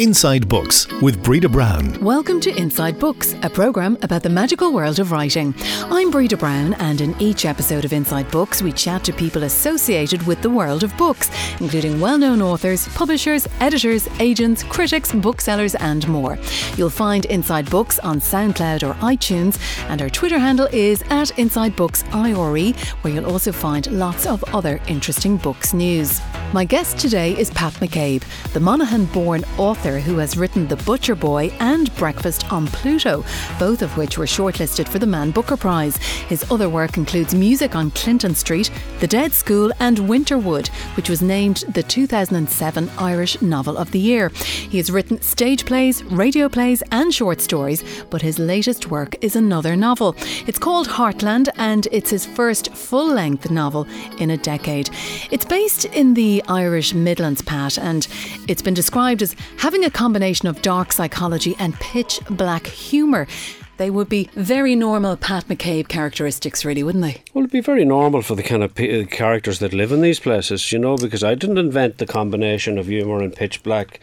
Inside Books with Breeda Brown. Welcome to Inside Books, a programme about the magical world of writing. I'm Breeda Brown, and in each episode of Inside Books, we chat to people associated with the world of books, including well-known authors, publishers, editors, agents, critics, booksellers, and more. You'll find Inside Books on SoundCloud or iTunes, and our Twitter handle is @InsideBooksIRE, where you'll also find lots of other interesting books news. My guest today is Pat McCabe, the Monaghan-born author who has written The Butcher Boy and Breakfast on Pluto, both of which were shortlisted for the Man Booker Prize. His other work includes Music on Clinton Street, The Dead School and Winterwood, which was named the 2007 Irish Novel of the Year. He has written stage plays, radio plays and short stories, but his latest work is another novel. It's called Heartland, and it's his first full-length novel in a decade. It's based in the Irish Midlands, Pat, and it's been described as having a combination of dark psychology and pitch black humour. They would be very normal Pat McCabe characteristics, really, wouldn't they? Well, it'd be very normal for the kind of characters that live in these places, you know, because I didn't invent the combination of humour and pitch black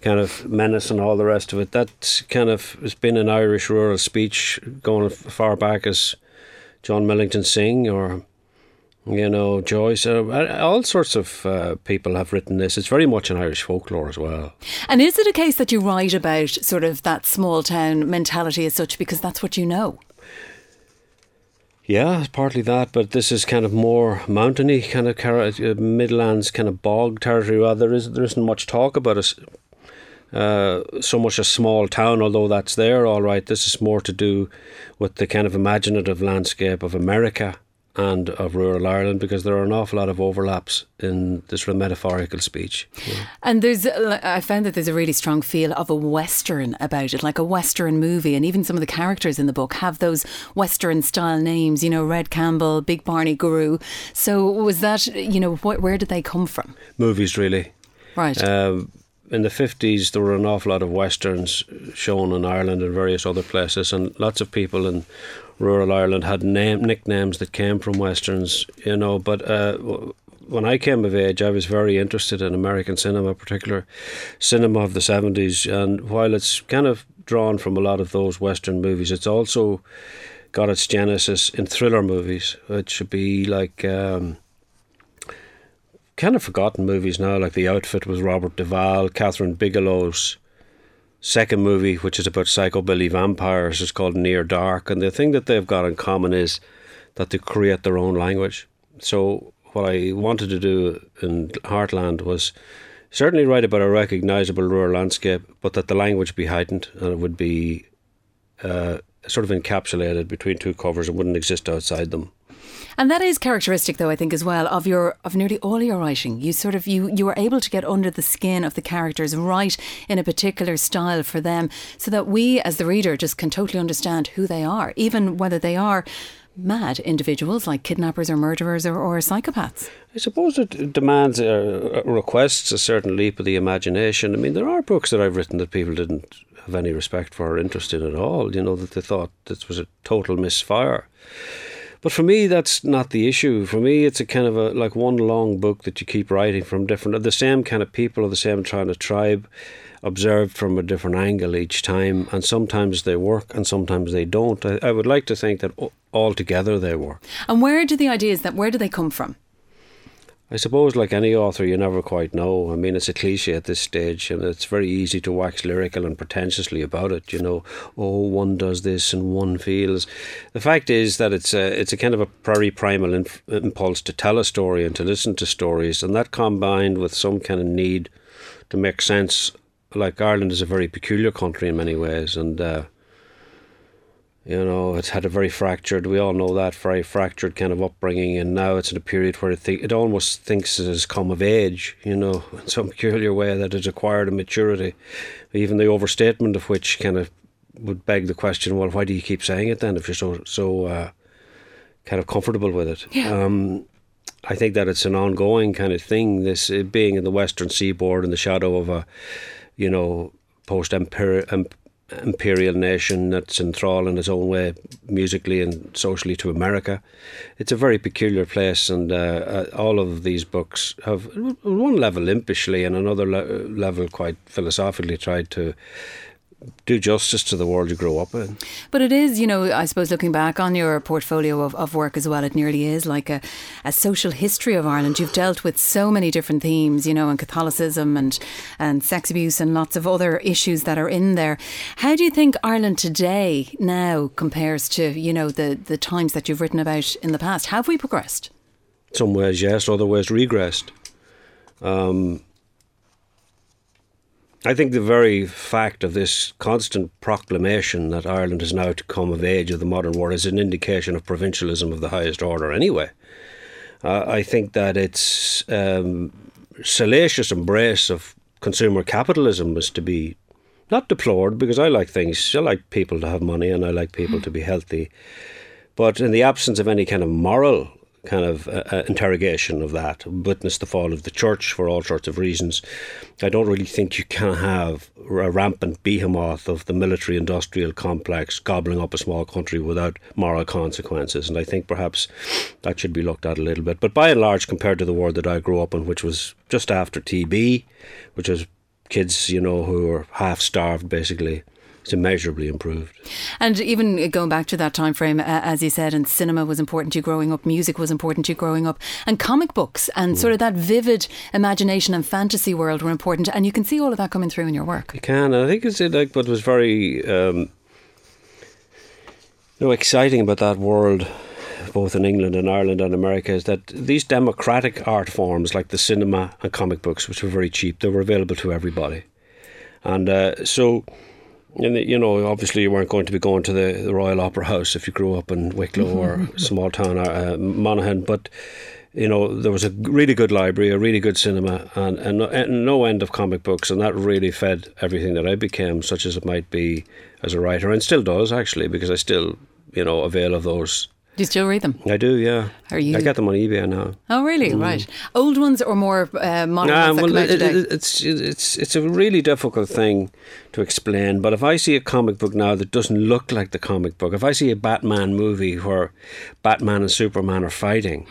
kind of menace and all the rest of it. That kind of has been an Irish rural speech going as far back as John Millington Synge or, you know, Joyce. All sorts of people have written this. It's very much an Irish folklore as well. And is it a case that you write about sort of that small town mentality as such because that's what you know? Yeah, partly that, but this is kind of more mountainy, kind of Midlands, kind of bog territory. Well, there isn't much talk about us. So much a small town, although that's there, all right. This is more to do with the kind of imaginative landscape of America and of rural Ireland, because there are an awful lot of overlaps in this sort of metaphorical speech. Yeah. And I found that there's a really strong feel of a Western about it, like a Western movie. And even some of the characters in the book have those Western style names, you know, Red Campbell, Big Barney Guru. So was that, you know, where did they come from? Movies, really. Right. In the 50s, there were an awful lot of Westerns shown in Ireland and various other places, and lots of people in rural Ireland had nicknames that came from Westerns, you know. But when I came of age, I was very interested in American cinema, particularly cinema of the 70s. And while it's kind of drawn from a lot of those Western movies, it's also got its genesis in thriller movies, which would be like kind of forgotten movies now, like The Outfit with Robert Duvall, Catherine Bigelow's second movie, which is about psychobilly vampires, is called Near Dark. And the thing that they've got in common is that they create their own language. So what I wanted to do in Heartland was certainly write about a recognisable rural landscape, but that the language be heightened and it would be sort of encapsulated between two covers. It wouldn't exist outside them. And that is characteristic, though, I think, as well, of nearly all your writing. You sort of you were able to get under the skin of the characters, write in a particular style for them, so that we, as the reader, just can totally understand who they are, even whether they are mad individuals like kidnappers or murderers or psychopaths. I suppose it demands requests a certain leap of the imagination. I mean, there are books that I've written that people didn't have any respect for or interest in at all. You know, that they thought this was a total misfire. But for me, that's not the issue. For me, it's a kind of like one long book that you keep writing from the same kind of people or the same kind of tribe, observed from a different angle each time. And sometimes they work and sometimes they don't. I would like to think that altogether they work. And where do they come from? I suppose, like any author, you never quite know. I mean, it's a cliche at this stage, and it's very easy to wax lyrical and pretentiously about it, you know. Oh, one does this and one feels. The fact is that it's a kind of a very primal impulse to tell a story and to listen to stories, and that combined with some kind of need to make sense. Like, Ireland is a very peculiar country in many ways, and you know, it's had a very fractured, we all know that, very fractured kind of upbringing, and now it's in a period where it almost thinks it has come of age, you know, in some peculiar way, that it's acquired a maturity, even the overstatement of which kind of would beg the question, well, why do you keep saying it then if you're so kind of comfortable with it? Yeah. I think that it's an ongoing kind of thing, this being in the Western seaboard in the shadow of a, you know, post-imperial imperial nation that's in thrall in its own way, musically and socially, to America. It's a very peculiar place, and all of these books have, one level impishly and another level quite philosophically, tried to do justice to the world you grow up in. But it is, you know, I suppose looking back on your portfolio of work as well, it nearly is like a social history of Ireland. You've dealt with so many different themes, you know, and Catholicism and sex abuse and lots of other issues that are in there. How do you think Ireland today now compares to, you know, the times that you've written about in the past? Have we progressed? Some ways yes, other ways regressed. I think the very fact of this constant proclamation that Ireland is now to come of age of the modern war is an indication of provincialism of the highest order anyway. I think that its salacious embrace of consumer capitalism is to be not deplored, because I like things, I like people to have money and I like people to be healthy. But in the absence of any kind of moral kind of interrogation of that, witness the fall of the church for all sorts of reasons, I don't really think you can have a rampant behemoth of the military industrial complex gobbling up a small country without moral consequences, and I think perhaps that should be looked at a little bit. But by and large, compared to the world that I grew up in, which was just after TB, which was kids, you know, who were half starved basically, it's immeasurably improved. And even going back to that time frame, as you said, and cinema was important to you growing up, music was important to you growing up, and comic books and sort of that vivid imagination and fantasy world were important, and you can see all of that coming through in your work. You can, and I think it's like what was very exciting about that world, both in England and Ireland and America, is that these democratic art forms like the cinema and comic books, which were very cheap, they were available to everybody. And so... And, you know, obviously you weren't going to be going to the Royal Opera House if you grew up in Wicklow or small town Monaghan, but, you know, there was a really good library, a really good cinema, and no end of comic books, and that really fed everything that I became, such as it might be as a writer, and still does, actually, because I still, you know, avail of those. Do you still read them? I do, yeah. Are you? I get them on eBay now. Oh, really? Mm. Right. Old ones or more modern ones that come out today? It's a really difficult thing to explain, but if I see a comic book now that doesn't look like the comic book, if I see a Batman movie where Batman and Superman are fighting,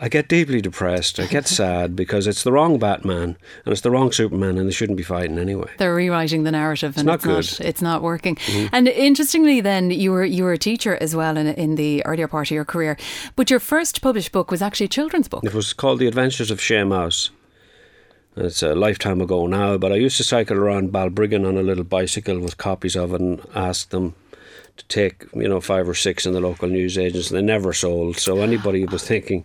I get deeply depressed. I get sad because it's the wrong Batman and it's the wrong Superman, and they shouldn't be fighting anyway. They're rewriting the narrative, and it's not working. Mm-hmm. And interestingly, then you were a teacher as well in the earlier part of your career, but your first published book was actually a children's book. It was called The Adventures of Shea Mouse. It's a lifetime ago now, but I used to cycle around Balbriggan on a little bicycle with copies of it and ask them to take, you know, 5 or 6 in the local newsagents, and they never sold. So anybody was thinking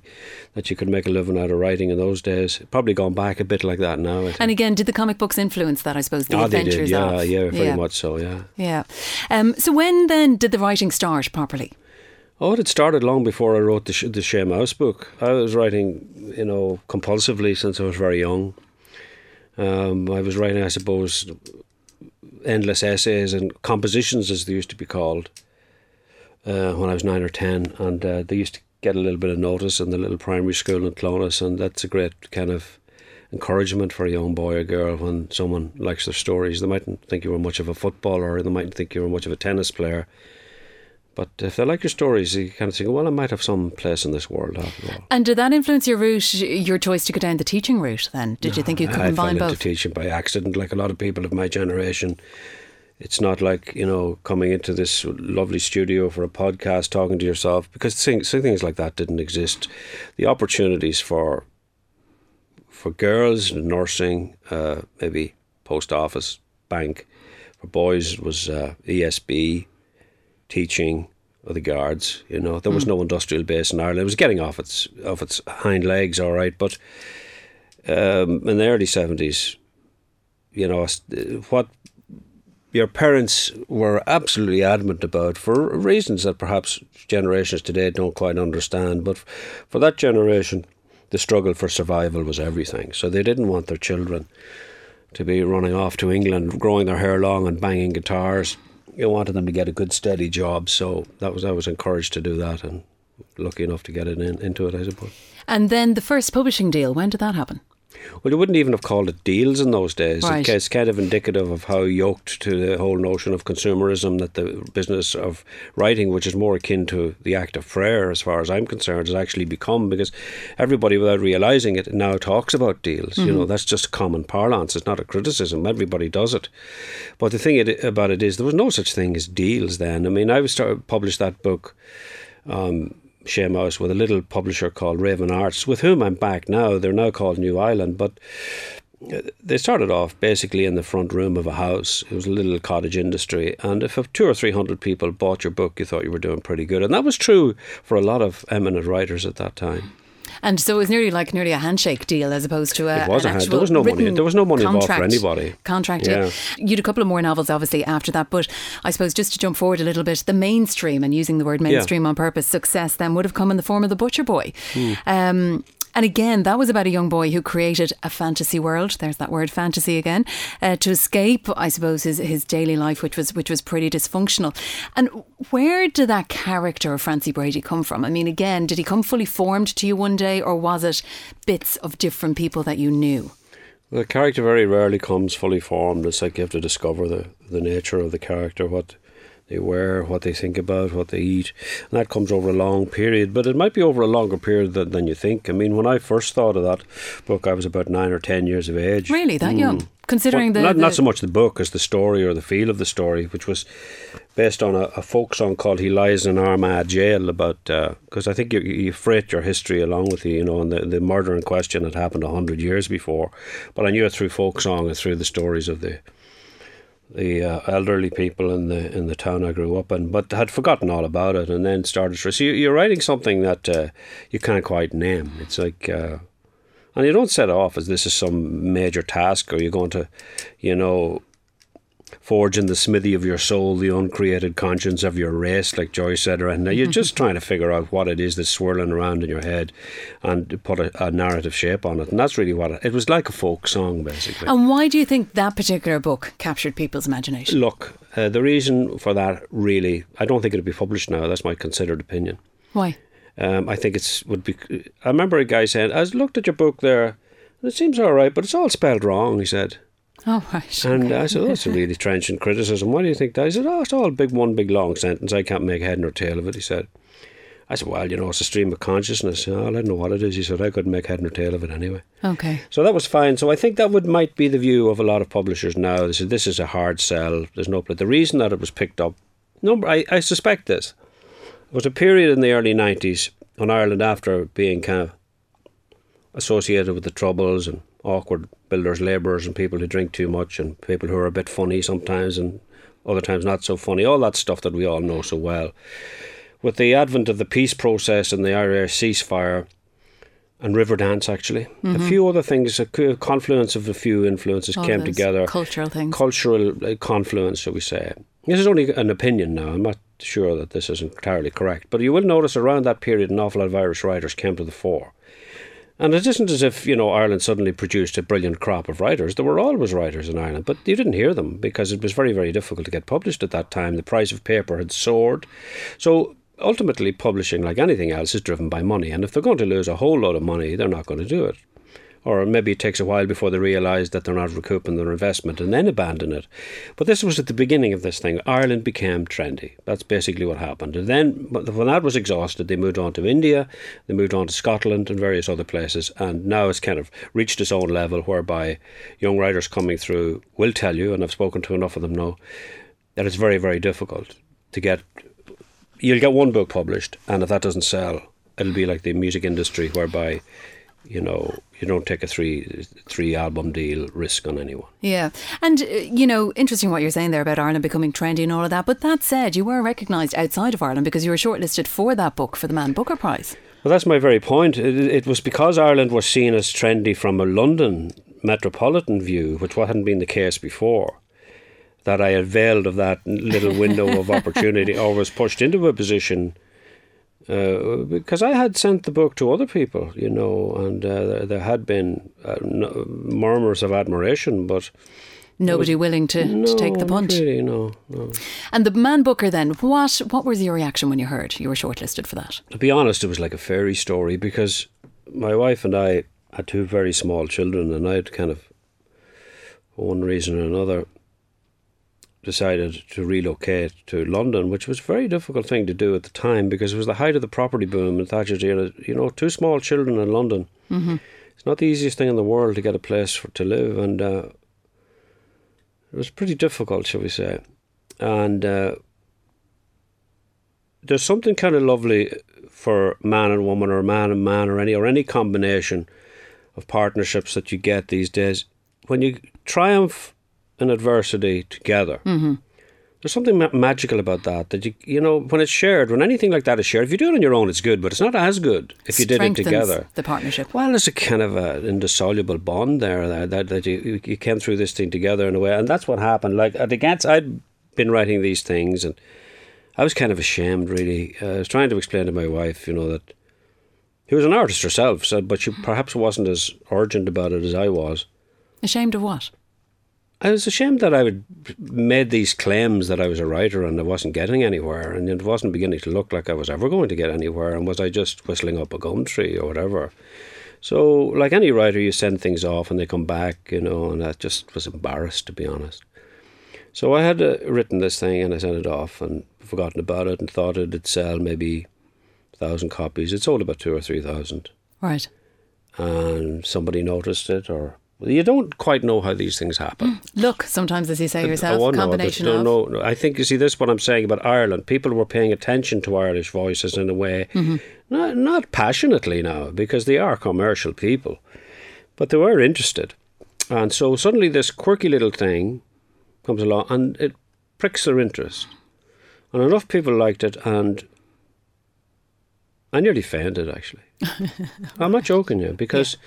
that you could make a living out of writing in those days, probably gone back a bit like that now, I think. And again, did the comic books influence that, I suppose, the adventures they did, yeah, of? Yeah, very much so, yeah. Yeah. So when then did the writing start properly? Oh, it started long before I wrote the Shea Mouse book. I was writing, you know, compulsively since I was very young. I was writing, I suppose, endless essays and compositions, as they used to be called, when I was 9 or 10, and they used to get a little bit of notice in the little primary school in Clonus, and that's a great kind of encouragement for a young boy or girl when someone likes their stories. They mightn't think you were much of a footballer, they mightn't think you were much of a tennis player, but if they like your stories, you kind of think, well, I might have some place in this world after all. And did that influence your route, your choice to go down the teaching route then? Did you think you could combine both? I fell into teaching by accident, like a lot of people of my generation. It's not like, you know, coming into this lovely studio for a podcast, talking to yourself, because things like that didn't exist. The opportunities for girls, nursing, maybe post office, bank. For boys, it was ESB, teaching, or the guards, you know. There was no industrial base in Ireland. It was getting off its hind legs, all right, but in the early 70s, you know, what your parents were absolutely adamant about, for reasons that perhaps generations today don't quite understand, but for that generation, the struggle for survival was everything. So they didn't want their children to be running off to England, growing their hair long and banging guitars. You wanted them to get a good steady job, so I was encouraged to do that, and lucky enough to get into it, I suppose. And then the first publishing deal, when did that happen? Well, they wouldn't even have called it deals in those days. Right. It's kind of indicative of how yoked to the whole notion of consumerism that the business of writing, which is more akin to the act of prayer as far as I'm concerned, has actually become, because everybody, without realising it, now talks about deals. Mm-hmm. You know, that's just common parlance. It's not a criticism. Everybody does it. But the thing about it is there was no such thing as deals then. I mean, I published that book, Shamehouse, with a little publisher called Raven Arts, with whom I'm back now. They're now called New Island, but they started off basically in the front room of a house. It was a little cottage industry, and if 200 or 300 people bought your book, you thought you were doing pretty good. And that was true for a lot of eminent writers at that time. And so it was nearly a handshake deal as opposed to a. It was an actual, there was no money. There was no money involved for anybody. Contract deal. Yeah. You'd a couple of more novels, obviously, after that. But I suppose just to jump forward a little bit, the mainstream, and using the word mainstream on purpose, success then would have come in the form of The Butcher Boy. And again, that was about a young boy who created a fantasy world. There's that word, fantasy again, to escape, I suppose, his daily life, which was pretty dysfunctional. And where did that character of Francie Brady come from? I mean, again, did he come fully formed to you one day, or was it bits of different people that you knew? The character very rarely comes fully formed. It's like you have to discover the nature of the character, what they wear, what they think about, what they eat. And that comes over a long period, but it might be over a longer period than you think. I mean, when I first thought of that book, I was about 9 or 10 years of age. Really, that young? Considering not so much the book as the story or the feel of the story, which was based on a folk song called He Lies in Armagh Jail, about, because I think you freight your history along with you, you know, and the murder in question had happened 100 years before. But I knew it through folk song and through the stories of the elderly people in the town I grew up in, but had forgotten all about it, and then started. So you're writing something that you can't quite name. It's like, and you don't set it off as this is some major task, or you're going to, you know, forge in the smithy of your soul the uncreated conscience of your race, like Joyce said, or anything. You're just trying to figure out what it is that's swirling around in your head and put a narrative shape on it. And that's really what it was, like a folk song, basically. And why do you think that particular book captured people's imagination? Look, the reason for that, really, I don't think it'd be published now. That's my considered opinion. Why? I think I remember a guy saying, I looked at your book there, and it seems all right, but it's all spelled wrong, he said. Oh, right. And okay. I said, that's a really trenchant criticism. Why do you think that? He said, it's all one big long sentence. I can't make head nor tail of it, he said. I said, well, you know, it's a stream of consciousness. I don't know what it is. He said, I couldn't make head nor tail of it anyway. Okay. So that was fine. So I think that might be the view of a lot of publishers now. They said, this is a hard sell. There's no... But the reason that it was picked up... I suspect this. It was a period in the early 90s in Ireland, after being kind of associated with the Troubles and awkward builders, labourers, and people who drink too much, and people who are a bit funny sometimes and other times not so funny, all that stuff that we all know so well. With the advent of the peace process and the Irish ceasefire and Riverdance, actually, a few other things, a confluence of a few influences all came together. Cultural things. Cultural confluence, shall we say. This is only an opinion now. I'm not sure that this is entirely correct, but you will notice around that period an awful lot of Irish writers came to the fore. And it isn't as if, you know, Ireland suddenly produced a brilliant crop of writers. There were always writers in Ireland, but you didn't hear them because it was very, very difficult to get published at that time. The price of paper had soared. So ultimately publishing, like anything else, is driven by money. And if they're going to lose a whole lot of money, they're not going to do it. Or maybe it takes a while before they realise that they're not recouping their investment and then abandon it. But this was at the beginning of this thing. Ireland became trendy. That's basically what happened. And then when that was exhausted, they moved on to India, they moved on to Scotland and various other places. And now it's kind of reached its own level whereby young writers coming through will tell you, and I've spoken to enough of them now, that it's very, very difficult to get... You'll get one book published, and if that doesn't sell, it'll be like the music industry whereby... You know, you don't take a three album deal risk on anyone. Yeah. And, you know, interesting what you're saying there about Ireland becoming trendy and all of that. But that said, you were recognised outside of Ireland because you were shortlisted for that book for the Man Booker Prize. Well, that's my very point. It was because Ireland was seen as trendy from a London metropolitan view, which hadn't been the case before, that I availed of that little window of opportunity, or was pushed into a position... because I had sent the book to other people, you know, and there had been murmurs of admiration, but... Nobody willing to take the punt. Really, no. And the Man Booker then, what was your reaction when you heard you were shortlisted for that? To be honest, it was like a fairy story, because my wife and I had two very small children, and I'd kind of, for one reason or another, decided to relocate to London, which was a very difficult thing to do at the time because it was the height of the property boom in Thatcher's era. You know, two small children in London. Mm-hmm. It's not the easiest thing in the world to get a place to live, and it was pretty difficult, shall we say. And there's something kind of lovely for man and woman, or man and man, or any combination of partnerships that you get these days when you triumph in adversity together. Mm-hmm. There's something magical about that you know, when it's shared, when anything like that is shared. If you do it on your own, it's good, but it's not as good if you did it together. The partnership. Well, there's a kind of an indissoluble bond there that you came through this thing together in a way, and that's what happened. Like at the Gats, I'd been writing these things, and I was kind of ashamed, really. I was trying to explain to my wife, you know, that she was an artist herself, so, but she perhaps wasn't as urgent about it as I was. Ashamed of what? I was ashamed that I had made these claims that I was a writer and I wasn't getting anywhere, and it wasn't beginning to look like I was ever going to get anywhere, and was I just whistling up a gum tree or whatever. So, like any writer, you send things off and they come back, you know, and I just was embarrassed, to be honest. So I had written this thing and I sent it off and forgotten about it and thought it'd sell maybe 1,000 copies. It sold about 2,000 or 3,000. Right. And somebody noticed it, or... You don't quite know how these things happen. Look, sometimes, as you say yourself, a combination of... No, I think, you see, this is what I'm saying about Ireland. People were paying attention to Irish voices in a way, mm-hmm. not passionately now, because they are commercial people, but they were interested. And so suddenly this quirky little thing comes along and it pricks their interest. And enough people liked it, and I nearly fainted, actually. I'm not joking you, because... Yeah.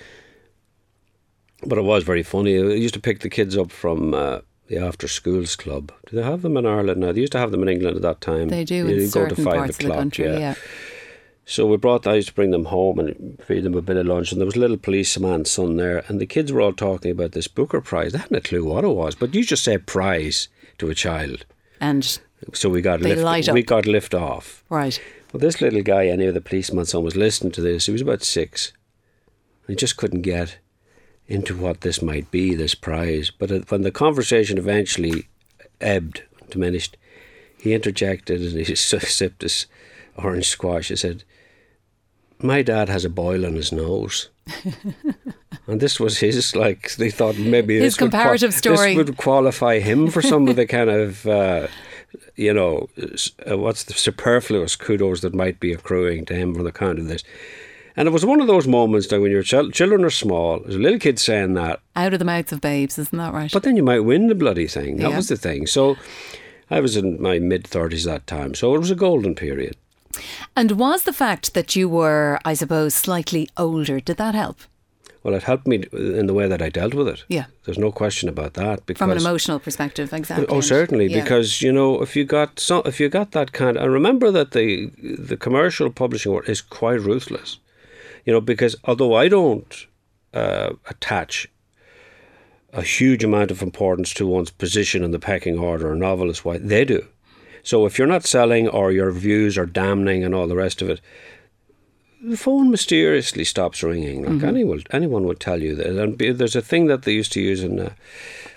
But it was very funny. I used to pick the kids up from the after schools club. Do they have them in Ireland now? They used to have them in England at that time. They do. You in certain go to 5 parts o'clock, of the country. Yeah. So I used to bring them home and feed them a bit of lunch, and there was a little policeman's son there, and the kids were all talking about this Booker Prize. They hadn't a clue what it was, but you just say prize to a child, and so we got lift off. Right. Well, this little guy, the policeman's son, was listening to this. He was about 6, and he just couldn't get into what this might be, this prize. But when the conversation eventually ebbed, diminished, he interjected and he sipped his orange squash. He said, "My dad has a boil on his nose." And this was his, like, they thought maybe his comparative story. This would qualify him for some of the kind of, what's the superfluous kudos that might be accruing to him for the kind of this. And it was one of those moments that when your children are small, there's a little kid saying that. Out of the mouths of babes, isn't that right? But then you might win the bloody thing. That was the thing. So I was in my mid-30s that time. So it was a golden period. And was the fact that you were, I suppose, slightly older, did that help? Well, it helped me in the way that I dealt with it. Yeah. There's no question about that. Because, from an emotional perspective, exactly. Oh, certainly, yeah. Because, you know, if you got that kind of... I remember that the commercial publishing world is quite ruthless. You know, because although I don't attach a huge amount of importance to one's position in the pecking order, or novelist wise, they do. So if you're not selling, or your views are damning and all the rest of it, the phone mysteriously stops ringing. Like mm-hmm. anyone would tell you that. And there's a thing that they used to use in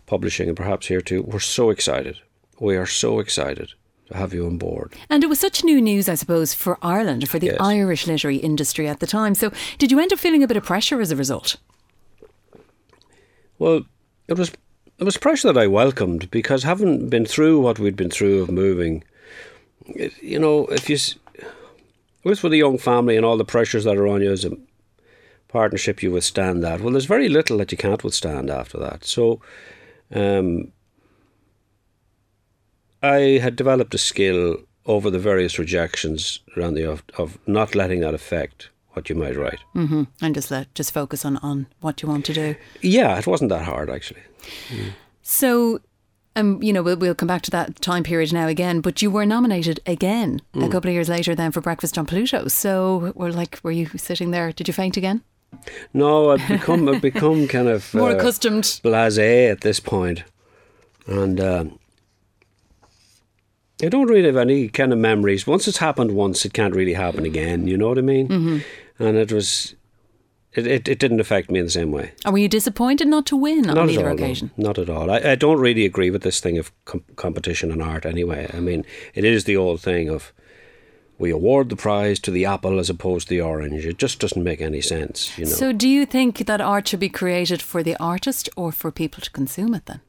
publishing, and perhaps here too. We're so excited. We are so excited to have you on board. And it was such new news, I suppose, for Ireland, for the yes. Irish literary industry at the time. So did you end up feeling a bit of pressure as a result? Well, it was pressure that I welcomed, because having been through what we'd been through of moving, with a young family and all the pressures that are on you as a partnership, you withstand that. Well, there's very little that you can't withstand after that. So, I had developed a skill over the various rejections around the of not letting that affect what you might write. Mm-hmm. And just focus on what you want to do. Yeah, it wasn't that hard, actually. Mm. So, we'll come back to that time period now again, but you were nominated again a couple of years later then for Breakfast on Pluto. So, were you sitting there, did you faint again? No, I'd become kind of... More accustomed. Blasé at this point. And... I don't really have any kind of memories. Once it's happened once, it can't really happen again. You know what I mean? Mm-hmm. And it was It didn't affect me in the same way. And were you disappointed not to win on either occasion? No, not at all. I don't really agree with this thing of competition in art anyway. I mean, it is the old thing of we award the prize to the apple as opposed to the orange. It just doesn't make any sense, you know. So do you think that art should be created for the artist or for people to consume it then?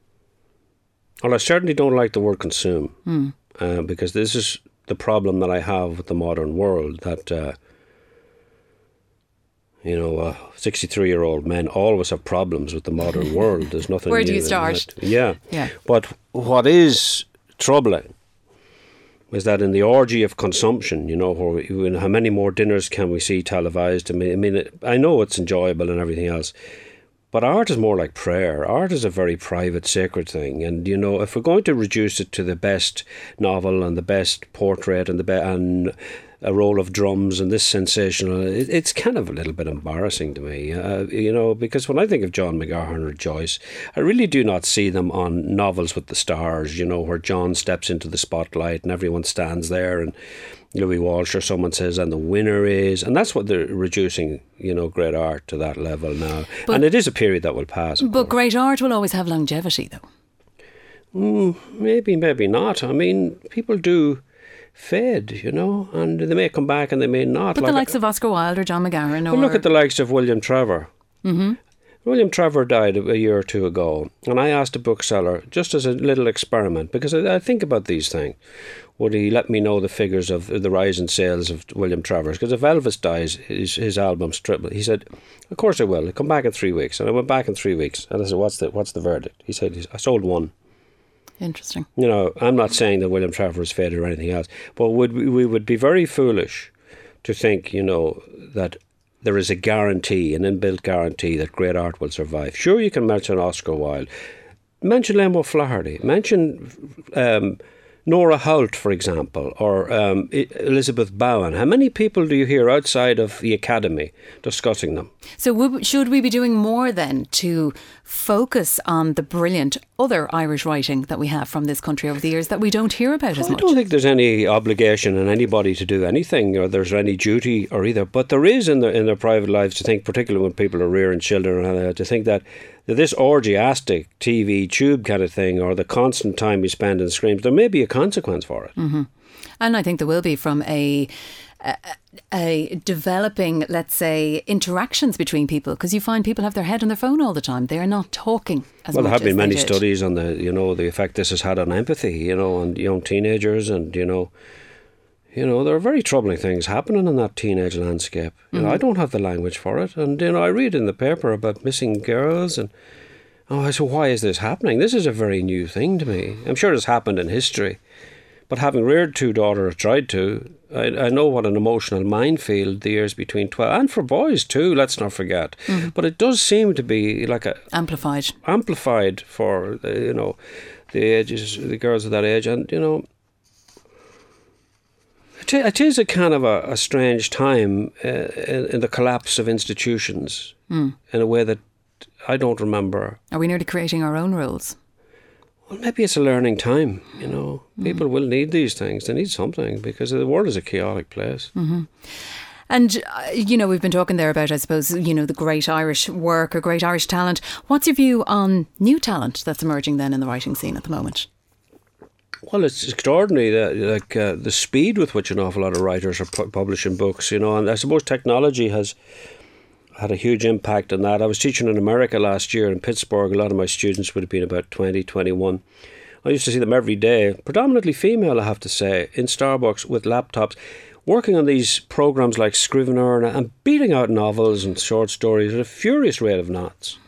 Well, I certainly don't like the word consume because this is the problem that I have with the modern world, that... You know, 63-year-old men always have problems with the modern world. There's nothing. Where do you start? Yeah. But what is troubling is that in the orgy of consumption, you know, where how many more dinners can we see televised? I mean, I know it's enjoyable and everything else, but art is more like prayer. Art is a very private, sacred thing. And, you know, if we're going to reduce it to the best novel and the best portrait and the best... and a roll of drums and this sensational, it's kind of a little bit embarrassing to me, you know, because when I think of John McGahern or Joyce, I really do not see them on novels with the stars, you know, where John steps into the spotlight and everyone stands there and Louis Walsh or someone says, and the winner is, and that's what they're reducing, you know, great art to that level now. But, and it is a period that will pass. But great art will always have longevity though. Maybe, maybe not. I mean, people do fade, you know, and they may come back and they may not. But like the likes of Oscar Wilde or John McGahern, or... Well, look at the likes of William Trevor. Mm-hmm. William Trevor died a year or two ago, and I asked a bookseller, just as a little experiment, because I think about these things, would he let me know the figures of the rise in sales of William Trevor? Because if Elvis dies, his albums triple. He said, of course I will, come back in 3 weeks. And I went back in 3 weeks, and I said, what's the verdict? He said, I sold one. Interesting. You know, I'm not saying that William Trevor is faded or anything else, but we would be very foolish to think, you know, that there is a guarantee, an inbuilt guarantee that great art will survive. Sure, you can mention Oscar Wilde, mention Lemo Flaherty, mention Nora Holt, for example, or Elizabeth Bowen. How many people do you hear outside of the Academy discussing them? So should we be doing more then to focus on the brilliant other Irish writing that we have from this country over the years that we don't hear about as much? I don't think there's any obligation in anybody to do anything, or there's any duty or either, but there is in their private lives to think, particularly when people are rearing children, and to think that this orgiastic TV tube kind of thing, or the constant time we spend in screens, there may be a consequence for it. Mm-hmm. And I think there will be from a developing, let's say, interactions between people, because you find people have their head on their phone all the time. They are not talking as much as they did. Well, there have been many studies on the, you know, the effect this has had on empathy, you know, on young teenagers, and, you know, there are very troubling things happening in that teenage landscape. You know, I don't have the language for it. And, you know, I read in the paper about missing girls and, oh, so why is this happening? This is a very new thing to me. I'm sure it's happened in history. But having reared two daughters, tried to, I know what an emotional minefield the years between 12, and for boys too, let's not forget. But it does seem to be like a... Amplified for, you know, the ages, the girls of that age. And, you know... It is a kind of a strange time in the collapse of institutions in a way that I don't remember. Are we nearly creating our own rules? Well, maybe it's a learning time, you know. People will need these things. They need something because the world is a chaotic place. Mm-hmm. And, you know, we've been talking there about, I suppose, you know, the great Irish work or great Irish talent. What's your view on new talent that's emerging then in the writing scene at the moment? Well, it's extraordinary that, like, the speed with which an awful lot of writers are publishing books, you know, and I suppose technology has had a huge impact on that. I was teaching in America last year in Pittsburgh. A lot of my students would have been about 20, 21. I used to see them every day, predominantly female, I have to say, in Starbucks with laptops, working on these programs like Scrivener and beating out novels and short stories at a furious rate of knots.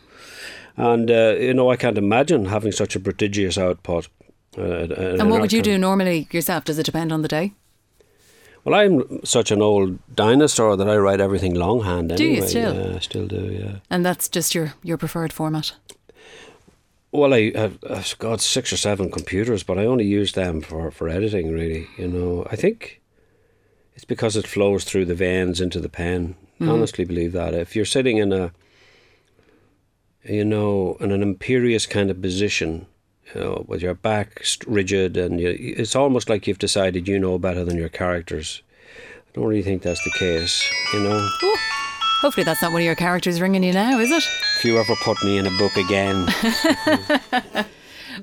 And, you know, I can't imagine having such a prodigious output. And what would you do normally yourself? Does it depend on the day? Well, I'm such an old dinosaur that I write everything longhand anyway. Do you still? Yeah, I still do, yeah. And that's just your preferred format? Well, I've got 6 or 7 computers, but I only use them for editing, really. You know, I think it's because it flows through the veins into the pen. I honestly believe that. If you're sitting in an imperious kind of position... You know, with your back rigid, and it's almost like you've decided you know better than your characters. I don't really think that's the case, you know. Ooh. Hopefully that's not one of your characters ringing you now, is it? If you ever put me in a book again.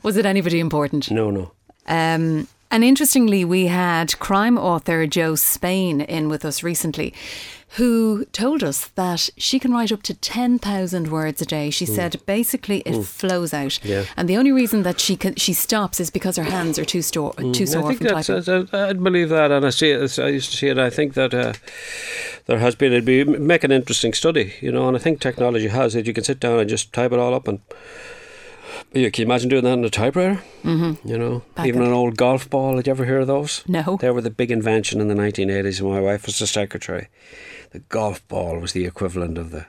Was it anybody important? No. And interestingly, we had crime author Joe Spain in with us recently, who told us that she can write up to 10,000 words a day. She said basically it flows out. Yeah. And the only reason that she stops is because her hands are too sore. I believe that, and I used to see it. I think that there has been, it'd make an interesting study, you know, and I think technology has it. You can sit down and just type it all up, and you can imagine doing that in a typewriter. Mm-hmm. You know, even an old golf ball. Did you ever hear of those? No. They were the big invention in the 1980s, and my wife was the secretary. The golf ball was the equivalent of the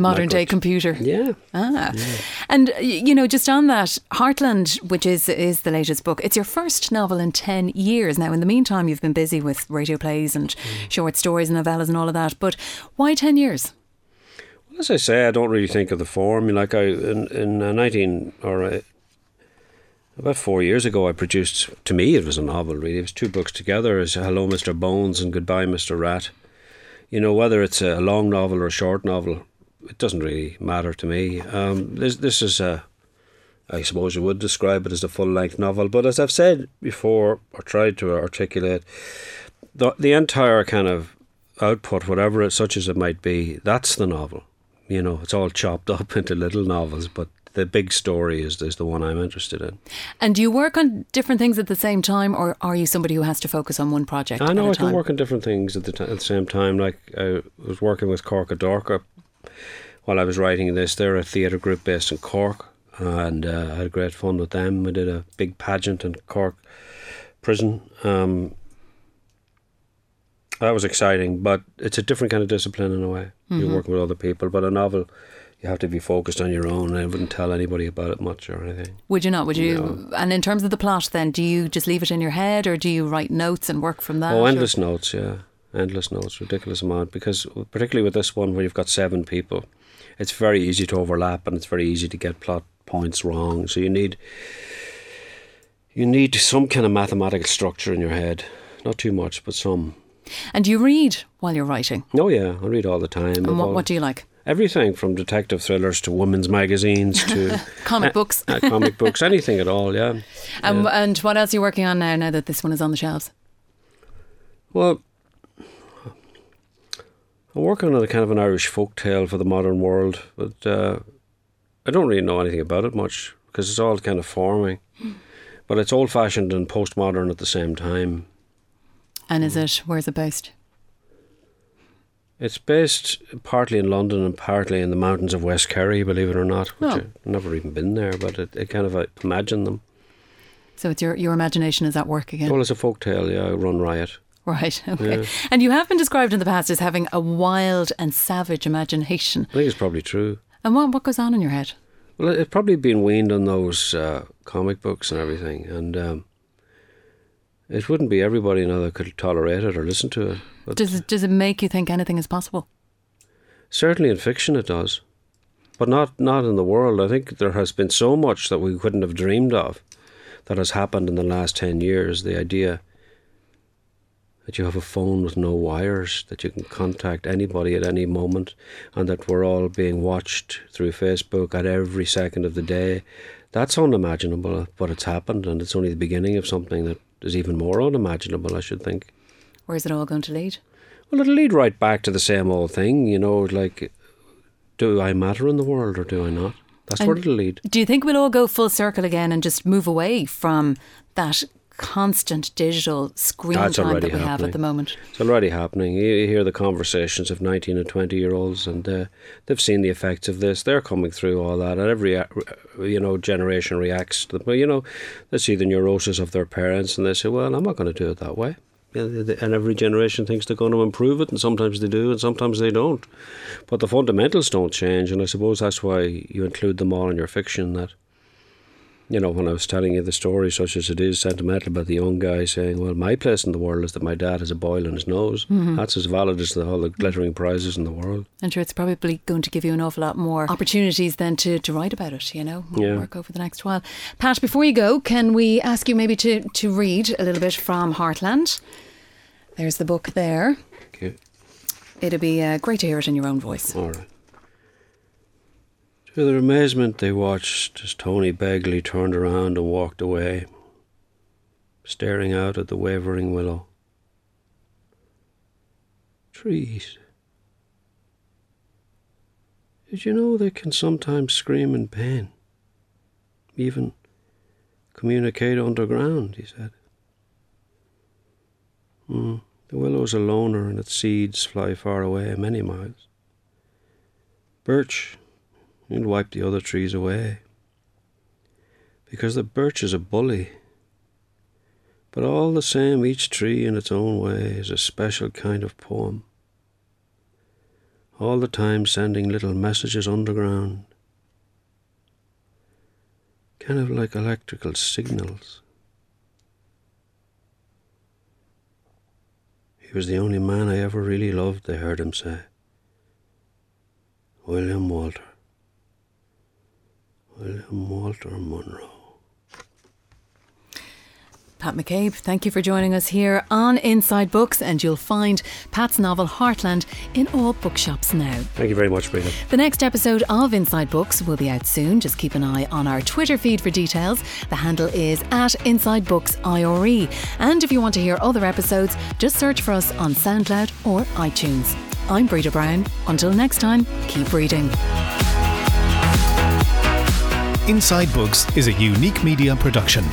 modern day computer. Yeah. Ah. Yeah. And, you know, just on that, Heartland, which is the latest book, it's your first novel in 10 years. Now, in the meantime, you've been busy with radio plays and short stories and novellas and all of that. But why 10 years? Well, as I say, I don't really think of the form. Like about 4 years ago, I produced, to me it was a novel really, it was two books together, as Hello Mr. Bones and Goodbye Mr. Rat. You know, whether it's a long novel or a short novel, it doesn't really matter to me. This is I suppose you would describe it as a full-length novel, but as I've said before, or tried to articulate, the entire kind of output, whatever such as it might be, that's the novel. You know, it's all chopped up into little novels, but the big story is the one I'm interested in. And do you work on different things at the same time, or are you somebody who has to focus on one project at a time? I know I can work on different things at the same time. Like I was working with Corcadorca while I was writing this. They're a theatre group based in Cork, and I had great fun with them. We did a big pageant in Cork prison. That was exciting, but it's a different kind of discipline in a way. Mm-hmm. You're working with other people, but a novel, you have to be focused on your own, and I wouldn't tell anybody about it much or anything. Would you not? Would you? No. And in terms of the plot then, do you just leave it in your head, or do you write notes and work from that? Oh, endless notes, yeah. Endless notes, ridiculous amount. Because particularly with this one where you've got 7 people, it's very easy to overlap, and it's very easy to get plot points wrong. So you need some kind of mathematical structure in your head. Not too much, but some. And do you read while you're writing? Oh yeah, I read all the time. And what do you like? Everything from detective thrillers to women's magazines to comic books, anything at all, yeah. And what else are you working on now that this one is on the shelves? Well, I'm working on a kind of an Irish folktale for the modern world, but I don't really know anything about it much because it's all kind of forming. But it's old-fashioned and postmodern at the same time. And where's it based? It's based partly in London and partly in the mountains of West Kerry, believe it or not, which I've never even been there, but it kind of imagine them. So it's your imagination is at work again? Well, it's a folktale, yeah, run riot. Right, okay. Yeah. And you have been described in the past as having a wild and savage imagination. I think it's probably true. And what goes on in your head? Well, it's probably been weaned on those comic books and everything, and it wouldn't be everybody now that could tolerate it or listen to it. But does it make you think anything is possible? Certainly in fiction it does. But not in the world. I think there has been so much that we couldn't have dreamed of that has happened in the last 10 years. The idea that you have a phone with no wires, that you can contact anybody at any moment, and that we're all being watched through Facebook at every second of the day. That's unimaginable, but it's happened, and it's only the beginning of something that is even more unimaginable, I should think. Where's it all going to lead? Well, it'll lead right back to the same old thing, you know, like, do I matter in the world or do I not? That's where it'll lead. Do you think we'll all go full circle again and just move away from that constant digital screen time that we have at the moment? It's already happening. You hear the conversations of 19 and 20-year-olds, and they've seen the effects of this. They're coming through all that, and every generation reacts to them. You know, they see the neurosis of their parents, and they say, well, I'm not going to do it that way. And every generation thinks they're going to improve it, and sometimes they do and sometimes they don't. But the fundamentals don't change, and I suppose that's why you include them all in your fiction, that, you know, when I was telling you the story, such as it is, sentimental, about the young guy saying, well, my place in the world is that my dad has a boil in his nose. Mm-hmm. That's as valid as all the glittering prizes in the world. And sure, it's probably going to give you an awful lot more opportunities then to write about it, you know, work over the next while. Pat, before you go, can we ask you maybe to read a little bit from Heartland? There's the book there. Okay. It'd be great to hear it in your own voice. All right. To their amazement, they watched as Tony Begley turned around and walked away, staring out at the wavering willow. Trees. Did you know they can sometimes scream in pain? Even communicate underground, he said. The willow's a loner and its seeds fly far away, many miles. Birch, he'd wipe the other trees away. Because the birch is a bully. But all the same, each tree in its own way is a special kind of poem. All the time sending little messages underground. Kind of like electrical signals. He was the only man I ever really loved, they heard him say. William Walter. William Walter Munro. Pat McCabe, thank you for joining us here on Inside Books, and you'll find Pat's novel Heartland in all bookshops now. Thank you very much, Breeda. The next episode of Inside Books will be out soon. Just keep an eye on our Twitter feed for details. The handle is @InsideBooksIRE. And if you want to hear other episodes, just search for us on SoundCloud or iTunes. I'm Breeda Brown. Until next time, keep reading. Inside Books is a Unique Media production.